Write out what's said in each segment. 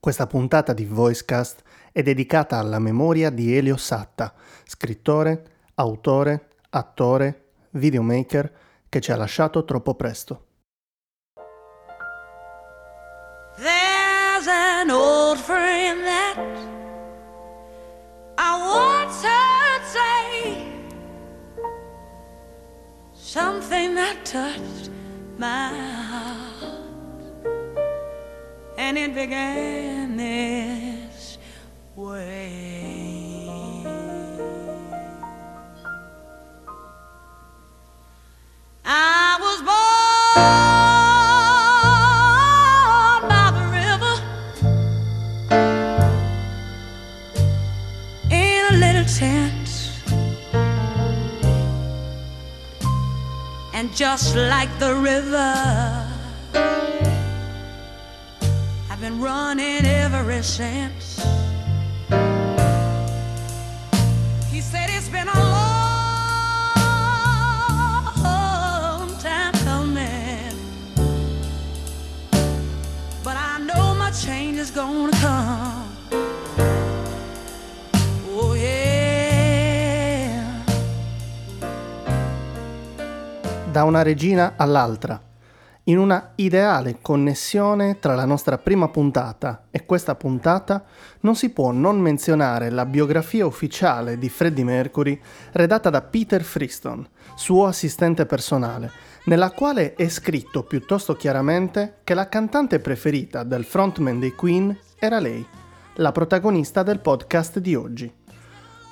Questa puntata di VoiceCast è dedicata alla memoria di Elio Satta, scrittore, autore, attore, videomaker che ci ha lasciato troppo presto. There's an old friend that I once heard say something that touched my heart, and it began this way. I was born and just like the river, I've been running ever since. He said it's been a long time coming, but I know my change is gonna come. Oh yeah. Da una regina all'altra, in una ideale connessione tra la nostra prima puntata e questa puntata, non si può non menzionare la biografia ufficiale di Freddie Mercury redatta da Peter Freestone, suo assistente personale, nella quale è scritto piuttosto chiaramente che la cantante preferita del frontman dei Queen era lei, la protagonista del podcast di oggi.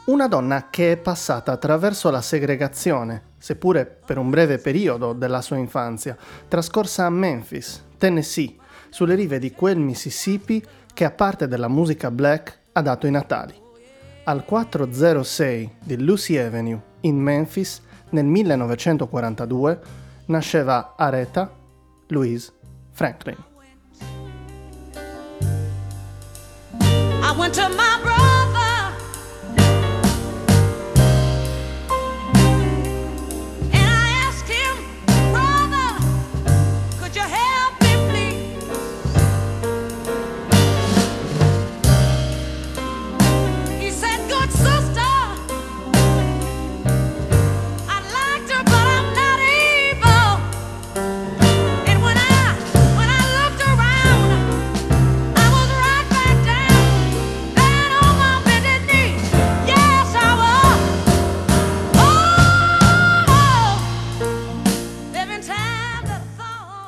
Una donna che è passata attraverso la segregazione, seppure per un breve periodo della sua infanzia, trascorsa a Memphis, Tennessee, sulle rive di quel Mississippi che a parte della musica black ha dato i natali. Al 406 di Lucy Avenue in Memphis nel 1942 nasceva Aretha Louise Franklin. I went to my brother.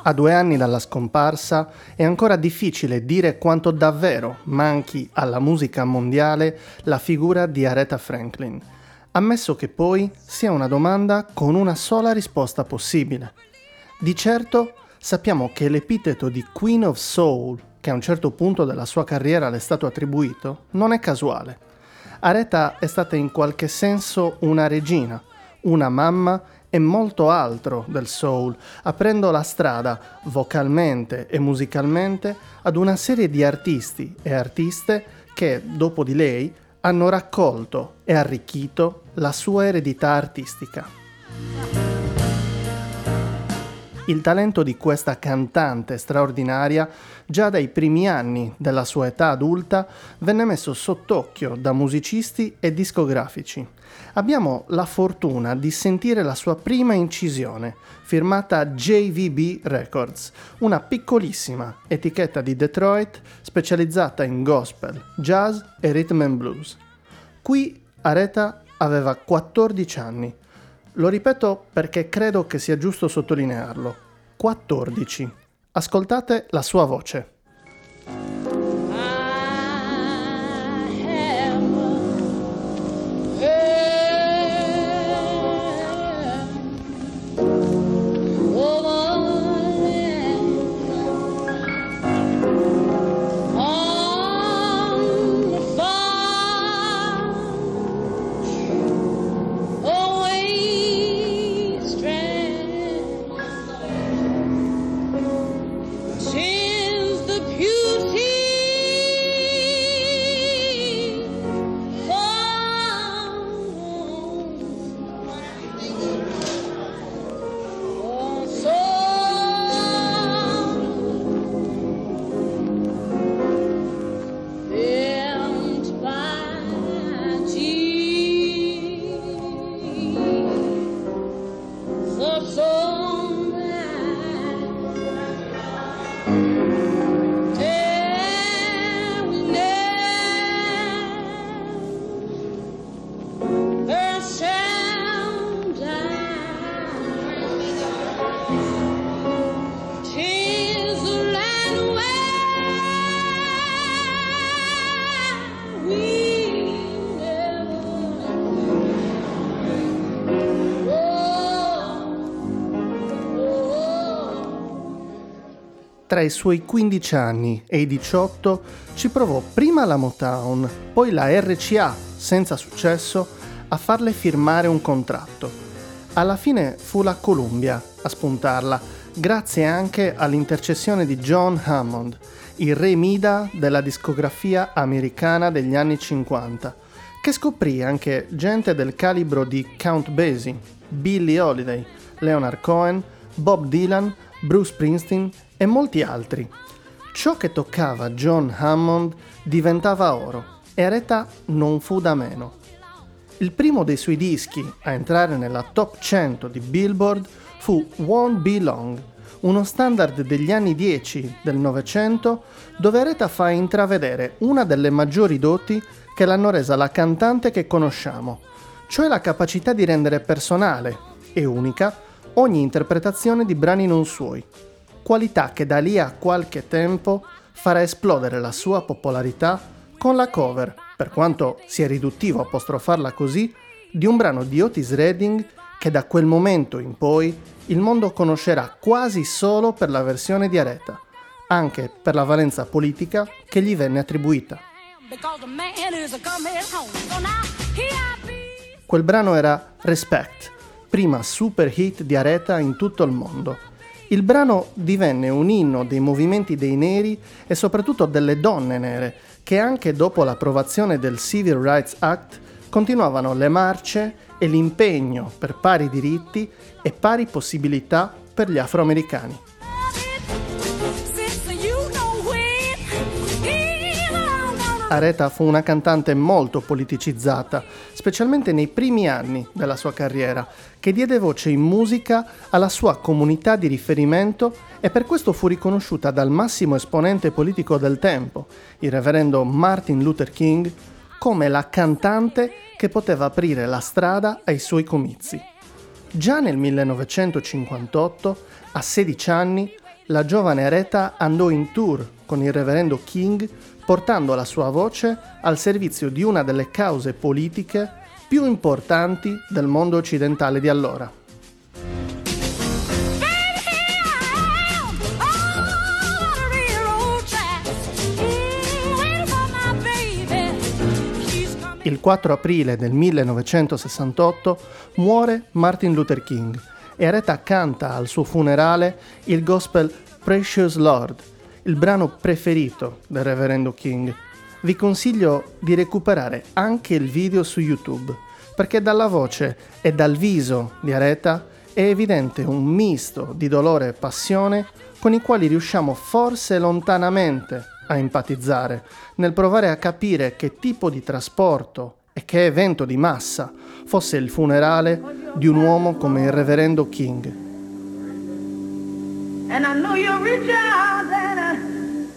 A 2 anni dalla scomparsa è ancora difficile dire quanto davvero manchi alla musica mondiale la figura di Aretha Franklin, ammesso che poi sia una domanda con una sola risposta possibile. Di certo sappiamo che l'epiteto di Queen of Soul, che a un certo punto della sua carriera le è stato attribuito, non è casuale. Aretha è stata in qualche senso una regina, una mamma e molto altro del soul, aprendo la strada vocalmente e musicalmente ad una serie di artisti e artiste che, dopo di lei, hanno raccolto e arricchito la sua eredità artistica. Il talento di questa cantante straordinaria, già dai primi anni della sua età adulta, venne messo sott'occhio da musicisti e discografici. Abbiamo la fortuna di sentire la sua prima incisione, firmata JVB Records, una piccolissima etichetta di Detroit specializzata in gospel, jazz e rhythm and blues. Qui Aretha aveva 14 anni. Lo ripeto perché credo che sia giusto sottolinearlo. 14. Ascoltate la sua voce. tra i suoi 15 anni e i 18 ci provò prima la Motown, poi la RCA, senza successo, a farle firmare un contratto. Alla fine fu la Columbia a spuntarla, grazie anche all'intercessione di John Hammond, il re Mida della discografia americana degli anni 50, che scoprì anche gente del calibro di Count Basie, Billie Holiday, Leonard Cohen, Bob Dylan, Bruce Springsteen e molti altri. Ciò che toccava John Hammond diventava oro e Aretha non fu da meno. Il primo dei suoi dischi a entrare nella top 100 di Billboard fu Won't Be Long, uno standard degli anni 10 del Novecento dove Aretha fa intravedere una delle maggiori doti che l'hanno resa la cantante che conosciamo, cioè la capacità di rendere personale e unica ogni interpretazione di brani non suoi, qualità che da lì a qualche tempo farà esplodere la sua popolarità con la cover, per quanto sia riduttivo apostrofarla così, di un brano di Otis Redding che da quel momento in poi il mondo conoscerà quasi solo per la versione di Aretha, anche per la valenza politica che gli venne attribuita. Quel brano era Respect, prima super hit di Aretha in tutto il mondo. Il brano divenne un inno dei movimenti dei neri e soprattutto delle donne nere, che anche dopo l'approvazione del Civil Rights Act continuavano le marce e l'impegno per pari diritti e pari possibilità per gli afroamericani. Aretha fu una cantante molto politicizzata, specialmente nei primi anni della sua carriera, che diede voce in musica alla sua comunità di riferimento e per questo fu riconosciuta dal massimo esponente politico del tempo, il reverendo Martin Luther King, come la cantante che poteva aprire la strada ai suoi comizi. Già nel 1958, a 16 anni, la giovane Aretha andò in tour con il reverendo King portando la sua voce al servizio di una delle cause politiche più importanti del mondo occidentale di allora. Il 4 aprile del 1968 muore Martin Luther King e Aretha canta al suo funerale il gospel Precious Lord, il brano preferito del reverendo King. Vi consiglio di recuperare anche il video su YouTube, perché dalla voce e dal viso di Aretha è evidente un misto di dolore e passione con i quali riusciamo forse lontanamente a empatizzare, nel provare a capire che tipo di trasporto e che evento di massa fosse il funerale di un uomo come il reverendo King. And I know you'll reach out and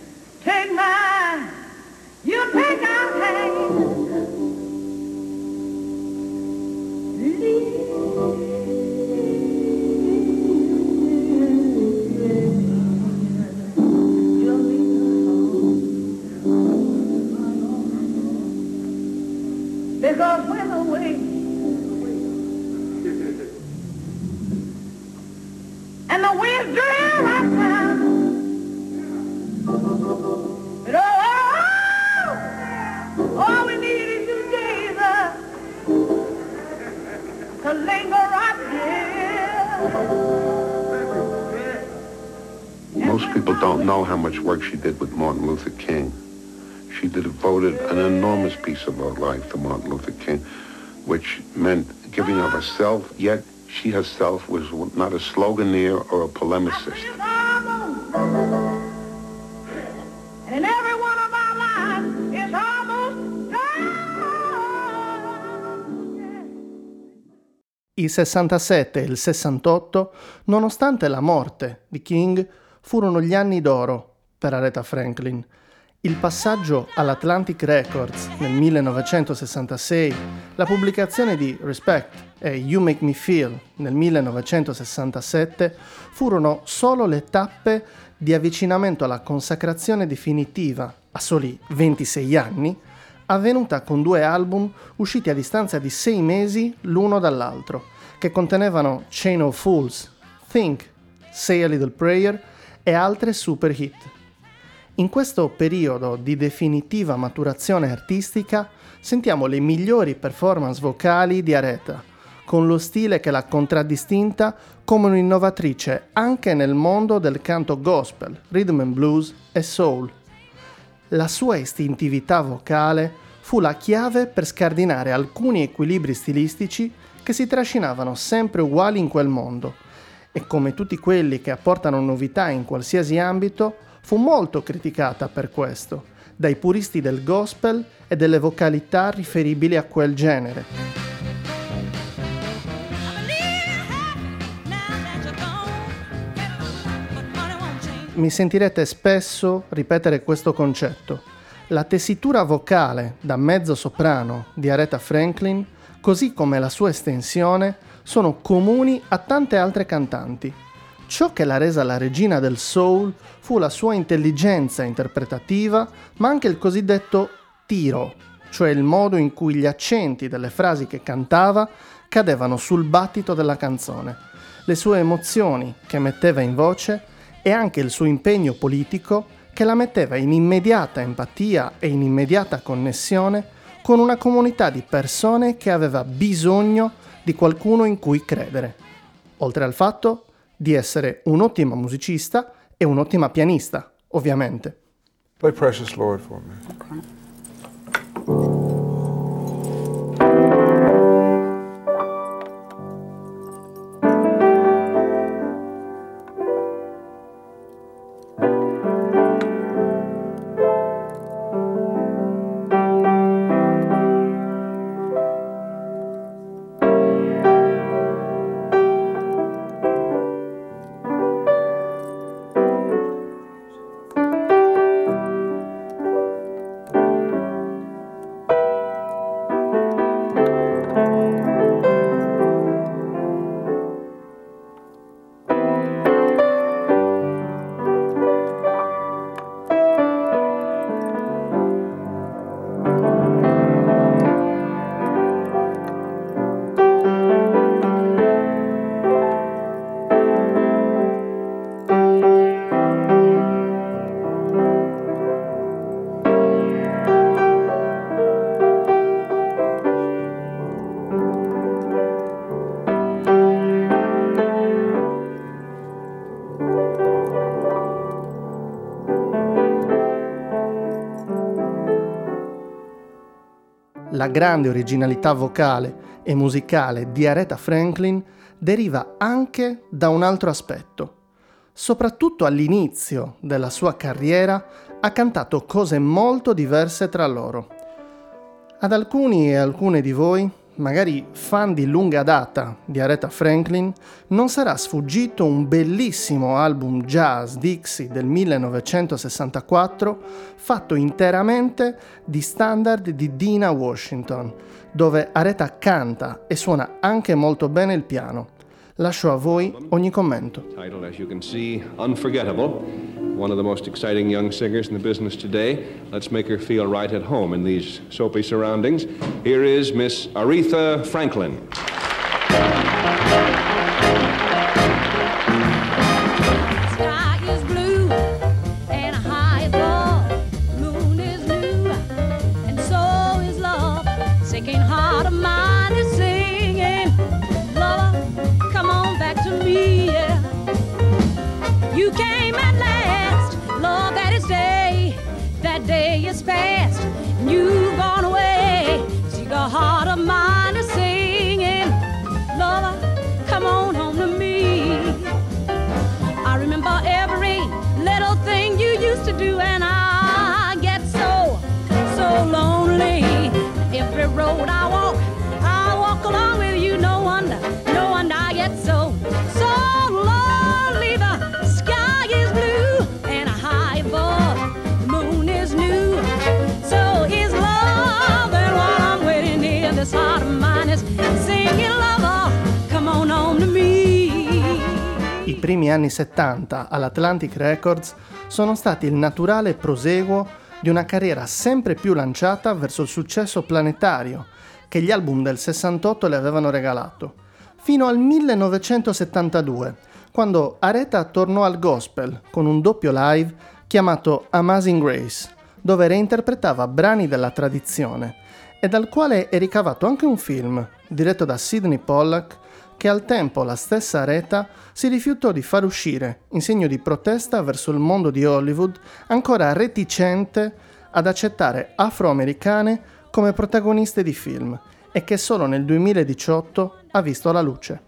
take our hand. Because when the wind's dream outside, but all we need is you, Jesus, to linger right here. Most people don't know how much work she did with Martin Luther King. She devoted an enormous piece of her life to Martin Luther King, which meant giving of herself, yet she herself was not a sloganeer or a polemicist. Il 67 e il 68, nonostante la morte di King, furono gli anni d'oro per Aretha Franklin. Il passaggio all'Atlantic Records nel 1966, la pubblicazione di Respect e You Make Me Feel nel 1967 furono solo le tappe di avvicinamento alla consacrazione definitiva, a soli 26 anni, avvenuta con due album usciti a distanza di 6 mesi l'uno dall'altro, che contenevano Chain of Fools, Think, Say a Little Prayer e altre super hit. In questo periodo di definitiva maturazione artistica sentiamo le migliori performance vocali di Aretha, con lo stile che l'ha contraddistinta come un'innovatrice anche nel mondo del canto gospel, rhythm and blues e soul. La sua istintività vocale fu la chiave per scardinare alcuni equilibri stilistici che si trascinavano sempre uguali in quel mondo e, come tutti quelli che apportano novità in qualsiasi ambito, fu molto criticata per questo dai puristi del gospel e delle vocalità riferibili a quel genere. Mi sentirete spesso ripetere questo concetto. La tessitura vocale da mezzo soprano di Aretha Franklin, così come la sua estensione, sono comuni a tante altre cantanti. Ciò che l'ha resa la regina del soul fu la sua intelligenza interpretativa, ma anche il cosiddetto tiro, cioè il modo in cui gli accenti delle frasi che cantava cadevano sul battito della canzone, le sue emozioni che metteva in voce e anche il suo impegno politico, che la metteva in immediata empatia e in immediata connessione con una comunità di persone che aveva bisogno di qualcuno in cui credere, oltre al fatto di essere un'ottima musicista e un'ottima pianista, ovviamente. Play Precious Lord for me. Okay. La grande originalità vocale e musicale di Aretha Franklin deriva anche da un altro aspetto. Soprattutto all'inizio della sua carriera ha cantato cose molto diverse tra loro. Ad alcuni e alcune di voi, magari fan di lunga data di Aretha Franklin, non sarà sfuggito un bellissimo album jazz Dixie del 1964 fatto interamente di standard di Dinah Washington, dove Aretha canta e suona anche molto bene il piano. Lascio a voi ogni commento. Title, as you can see, unforgettable. One of the most exciting young singers in the business today. Let's make her feel right at home in these soapy surroundings. Here is Miss Aretha Franklin. I primi anni 70 all'Atlantic Records sono stati il naturale proseguo di una carriera sempre più lanciata verso il successo planetario che gli album del 68 le avevano regalato, fino al 1972, quando Aretha tornò al gospel con un doppio live chiamato Amazing Grace, dove reinterpretava brani della tradizione e dal quale è ricavato anche un film, diretto da Sidney Pollack, che al tempo la stessa Aretha si rifiutò di far uscire in segno di protesta verso il mondo di Hollywood ancora reticente ad accettare afroamericane come protagoniste di film e che solo nel 2018 ha visto la luce.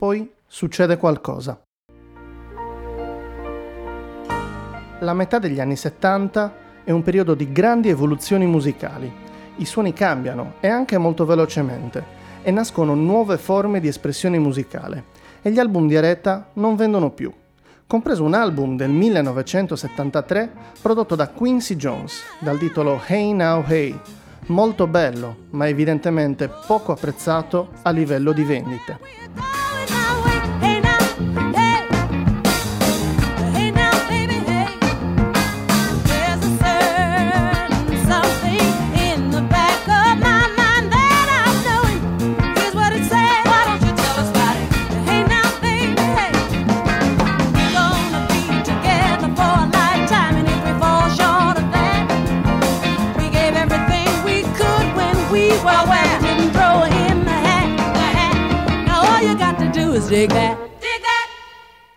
Poi succede qualcosa. La metà degli anni 70 è un periodo di grandi evoluzioni musicali. I suoni cambiano, e anche molto velocemente, e nascono nuove forme di espressione musicale, e gli album di Aretha non vendono più, compreso un album del 1973 prodotto da Quincy Jones, dal titolo Hey Now Hey, molto bello, ma evidentemente poco apprezzato a livello di vendite.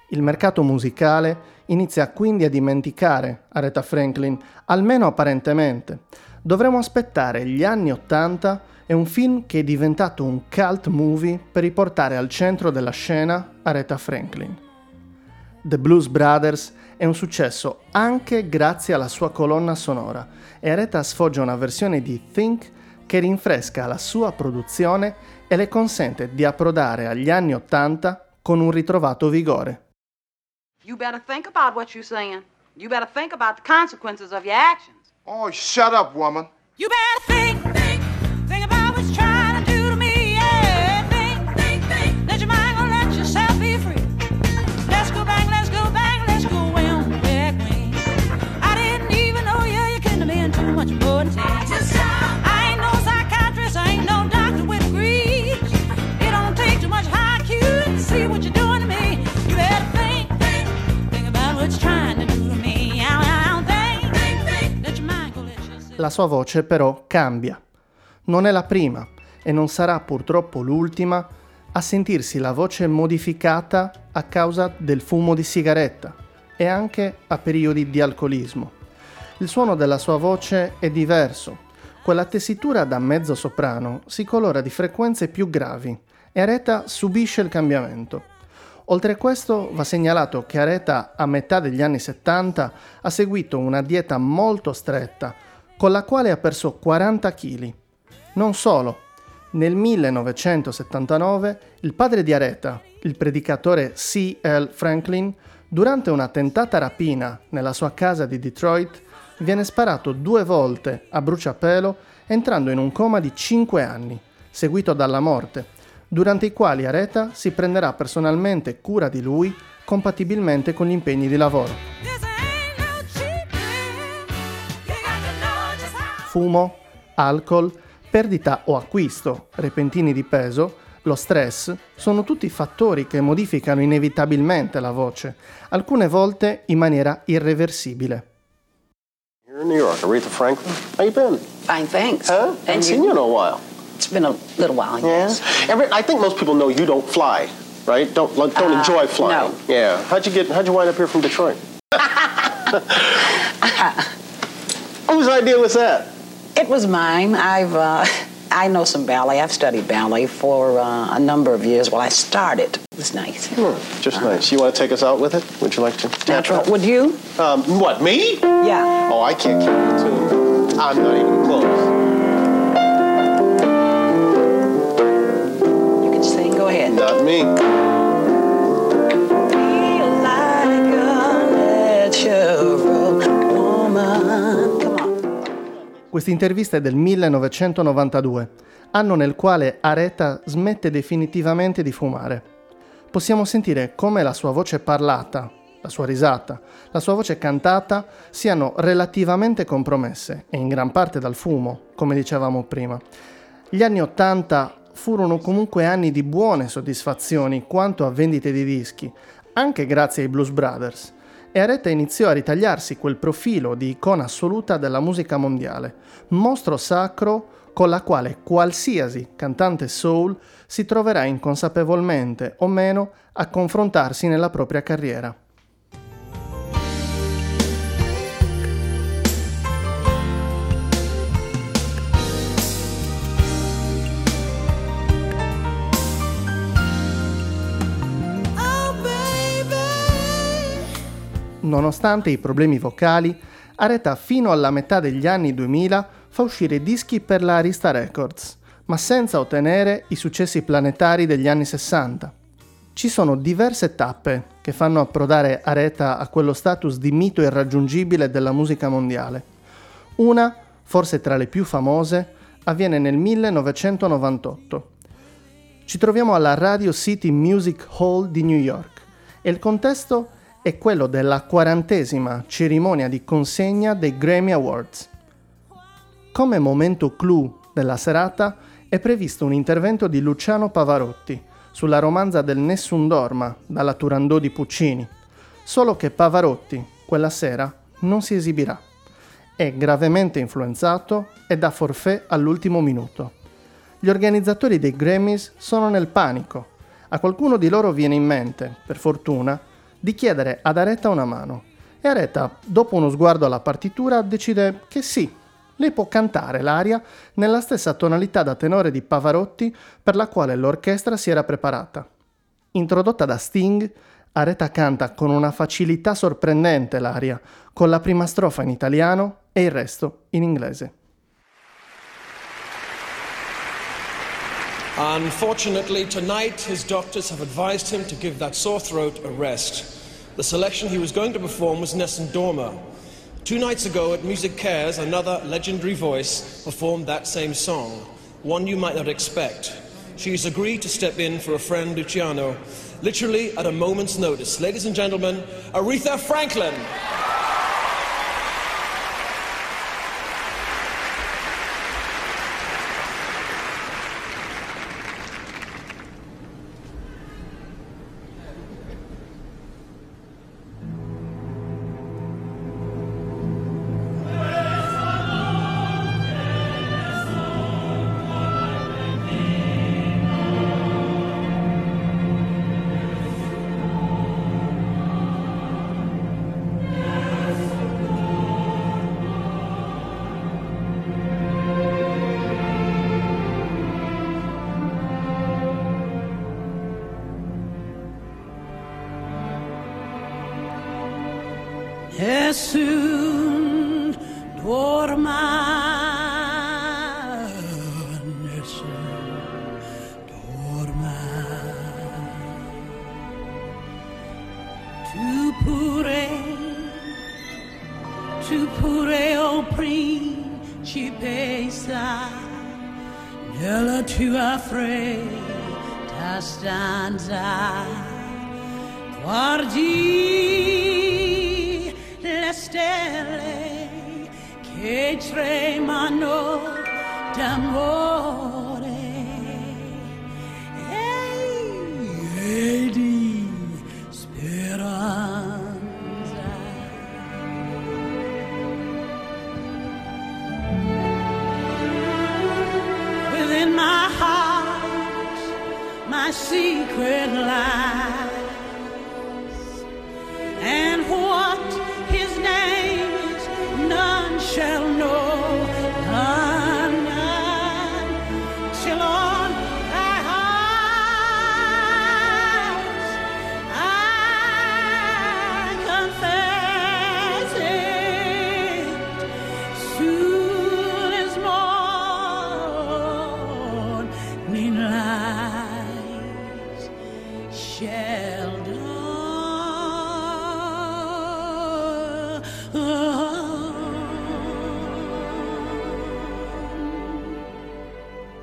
Il mercato musicale inizia quindi a dimenticare Aretha Franklin, almeno apparentemente. Dovremo aspettare gli anni 80 e un film che è diventato un cult movie per riportare al centro della scena Aretha Franklin. The Blues Brothers è un successo anche grazie alla sua colonna sonora e Aretha sfoggia una versione di Think che rinfresca la sua produzione e le consente di approdare agli anni 80 con un ritrovato vigore. You better think about what you're saying. You better think about the consequences of your actions. Oh, shut up, woman. You better think about what's trying to do to me. Yeah, think. Let your mind go, let yourself be free. Let's go bang, let's go win, yeah, Queen. I didn't even know you, you couldn't have been too much more than 10. I ain't no psychiatrist, I ain't no doctor with degrees. It don't take too much high IQ to see what you're doing to me. You better think. La sua voce però cambia. Non è la prima e non sarà purtroppo l'ultima a sentirsi la voce modificata a causa del fumo di sigaretta e anche a periodi di alcolismo. Il suono della sua voce è diverso. Quella tessitura da mezzo soprano si colora di frequenze più gravi e Aretha subisce il cambiamento. Oltre a questo va segnalato che Aretha a metà degli anni 70 ha seguito una dieta molto stretta con la quale ha perso 40 kg. Non solo, nel 1979 il padre di Aretha, il predicatore C.L. Franklin, durante una tentata rapina nella sua casa di Detroit viene sparato 2 volte a bruciapelo entrando in un coma di 5 anni, seguito dalla morte, durante i quali Aretha si prenderà personalmente cura di lui compatibilmente con gli impegni di lavoro. Fumo, alcol, perdita o acquisto, repentini di peso, lo stress sono tutti fattori che modificano inevitabilmente la voce, alcune volte in maniera irreversibile. Here in New York, Aretha Franklin. How you been? Fine, thanks. Huh? Haven't seen you in a while. It's been a little while, yes. Yeah. I think most people know you don't fly, right? Don't enjoy flying. No. Yeah. How'd you wind up here from Detroit? Whose idea was that? It was mine. I know some ballet. I've studied ballet for a number of years. Well, I started. It was nice. Nice. You want to take us out with it? Would you like to? Natural. Would you? What, me? Yeah. Oh, I can't carry the tune. I'm not even close. Not me. Feel like a natural. Questa intervista è del 1992, anno nel quale Aretha smette definitivamente di fumare. Possiamo sentire come la sua voce parlata, la sua risata, la sua voce cantata siano relativamente compromesse, e in gran parte dal fumo, come dicevamo prima. Gli anni 80 furono comunque anni di buone soddisfazioni quanto a vendite di dischi, anche grazie ai Blues Brothers, e Aretha iniziò a ritagliarsi quel profilo di icona assoluta della musica mondiale, mostro sacro con la quale qualsiasi cantante soul si troverà inconsapevolmente o meno a confrontarsi nella propria carriera. Nonostante i problemi vocali, Aretha fino alla metà degli anni 2000 fa uscire dischi per la Arista Records, ma senza ottenere i successi planetari degli anni 60. Ci sono diverse tappe che fanno approdare Aretha a quello status di mito irraggiungibile della musica mondiale. Una, forse tra le più famose, avviene nel 1998. Ci troviamo alla Radio City Music Hall di New York e il contesto è quello della 40ª cerimonia di consegna dei Grammy Awards. Come momento clou della serata è previsto un intervento di Luciano Pavarotti sulla romanza del Nessun Dorma dalla Turandot di Puccini, solo che Pavarotti quella sera non si esibirà, è gravemente influenzato e dà forfait all'ultimo minuto. Gli organizzatori dei Grammys sono nel panico, a qualcuno di loro viene in mente, per fortuna, di chiedere ad Aretha una mano e Aretha, dopo uno sguardo alla partitura, decide che sì, lei può cantare l'aria nella stessa tonalità da tenore di Pavarotti per la quale l'orchestra si era preparata. Introdotta da Sting, Aretha canta con una facilità sorprendente l'aria, con la prima strofa in italiano e il resto in inglese. Unfortunately, tonight his doctors have advised him to give that sore throat a rest. The selection he was going to perform was Nessun Dorma. Two nights ago at Music Cares, another legendary voice performed that same song, one you might not expect. She's agreed to step in for a friend, Luciano, literally at a moment's notice. Ladies and gentlemen, Aretha Franklin. Nessun dorma, nessun dorma, tu pure, o principessa, nella tua fredda stanza, guardi stelle che tremano d'amore e di speranza. Within my heart, my secret lies, and what his name is, none shall know, none, till on thy eyes I confess it. Soon as morning light shall dawn. Oh.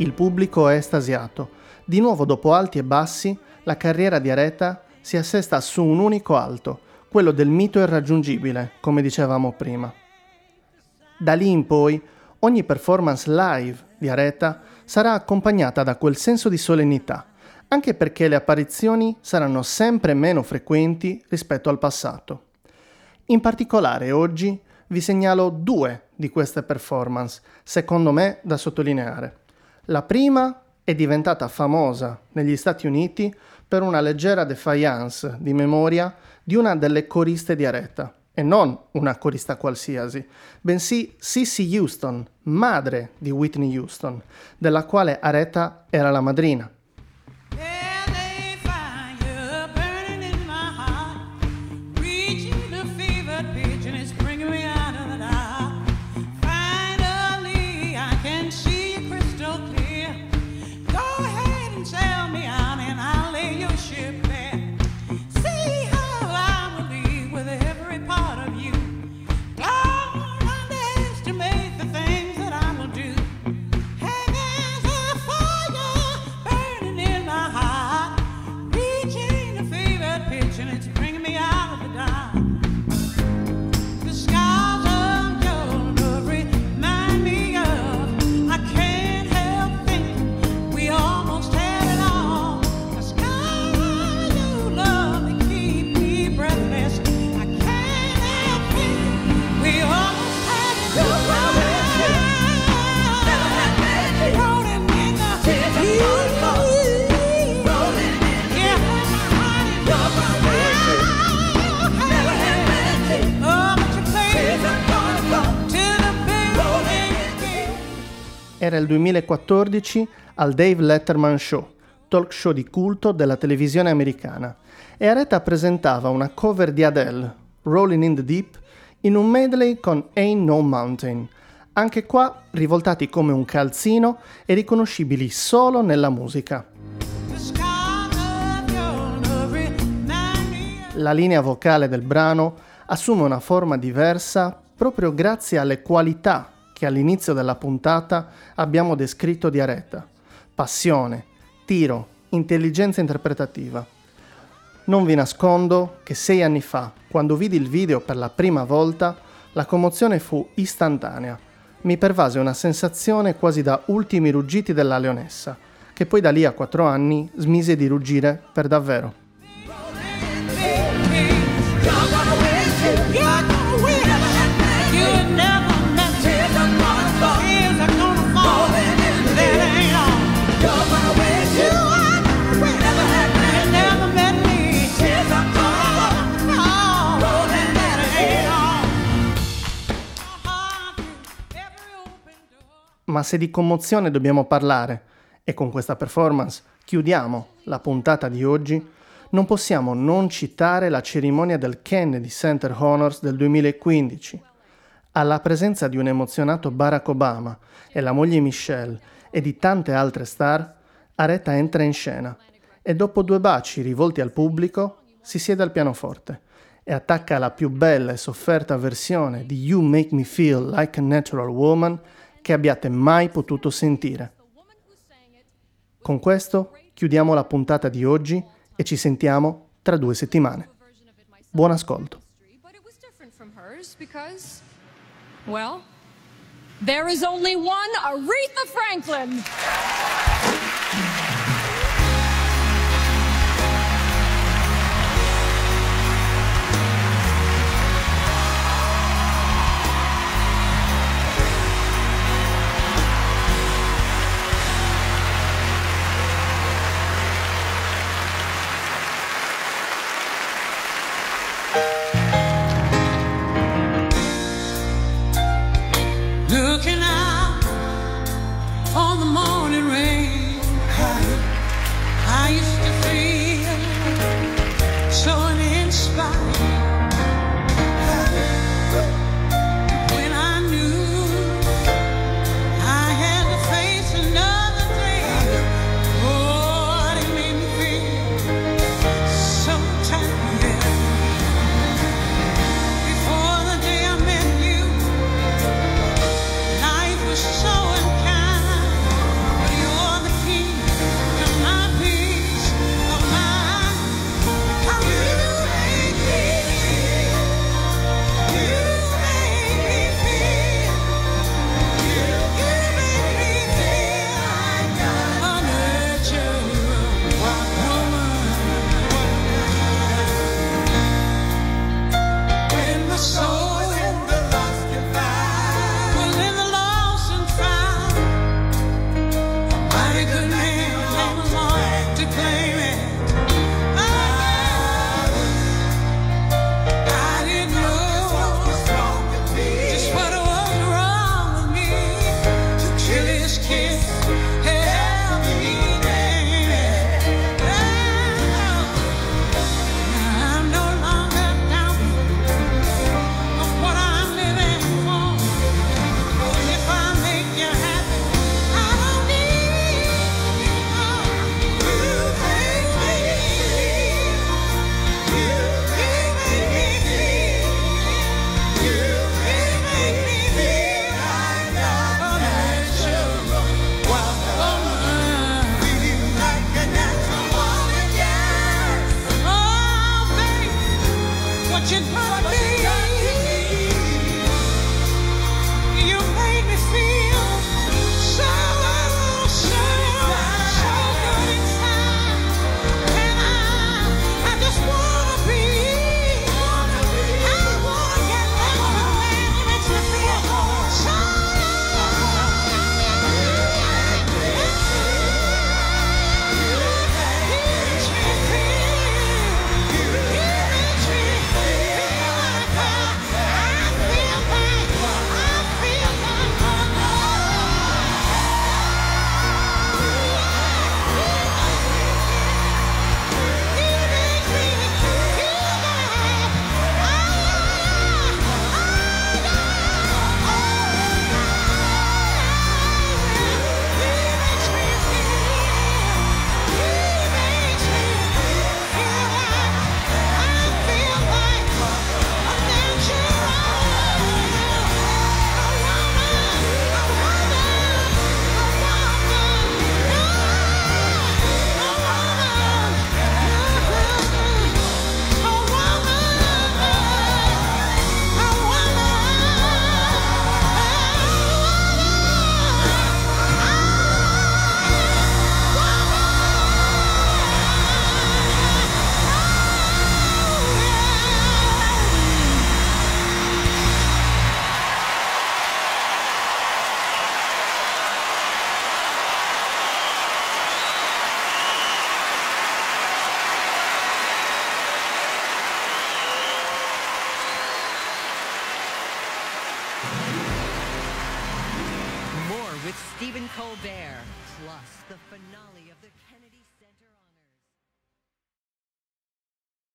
Il pubblico è estasiato. Di nuovo, dopo alti e bassi, la carriera di Aretha si assesta su un unico alto, quello del mito irraggiungibile, come dicevamo prima. Da lì in poi, ogni performance live di Aretha sarà accompagnata da quel senso di solennità, anche perché le apparizioni saranno sempre meno frequenti rispetto al passato. In particolare oggi vi segnalo due di queste performance, secondo me da sottolineare. La prima è diventata famosa negli Stati Uniti per una leggera défaillance di memoria di una delle coriste di Aretha, e non una corista qualsiasi, bensì Cissy Houston, madre di Whitney Houston, della quale Aretha era la madrina. Era il 2014 al Dave Letterman Show, talk show di culto della televisione americana, e Aretha presentava una cover di Adele, Rolling in the Deep, in un medley con Ain't No Mountain, anche qua rivoltati come un calzino e riconoscibili solo nella musica. La linea vocale del brano assume una forma diversa proprio grazie alle qualità che all'inizio della puntata abbiamo descritto di Aretha: passione, tiro, intelligenza interpretativa. Non vi nascondo che 6 anni fa, quando vidi il video per la prima volta, la commozione fu istantanea. Mi pervase una sensazione quasi da ultimi ruggiti della leonessa, che poi da lì a 4 anni smise di ruggire per davvero. Ma se di commozione dobbiamo parlare, e con questa performance chiudiamo la puntata di oggi, non possiamo non citare la cerimonia del Kennedy Center Honors del 2015. Alla presenza di un emozionato Barack Obama e la moglie Michelle e di tante altre star, Aretha entra in scena e dopo 2 baci rivolti al pubblico si siede al pianoforte e attacca la più bella e sofferta versione di You Make Me Feel Like a Natural Woman che abbiate mai potuto sentire. Con questo chiudiamo la puntata di oggi e ci sentiamo tra 2 settimane. Buon ascolto. Well, there is only one Aretha Franklin. Looking out on the morning rain,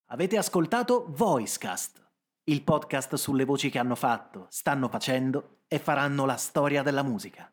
Avete ascoltato VoiceCast, il podcast sulle voci che hanno fatto, stanno facendo e faranno la storia della musica.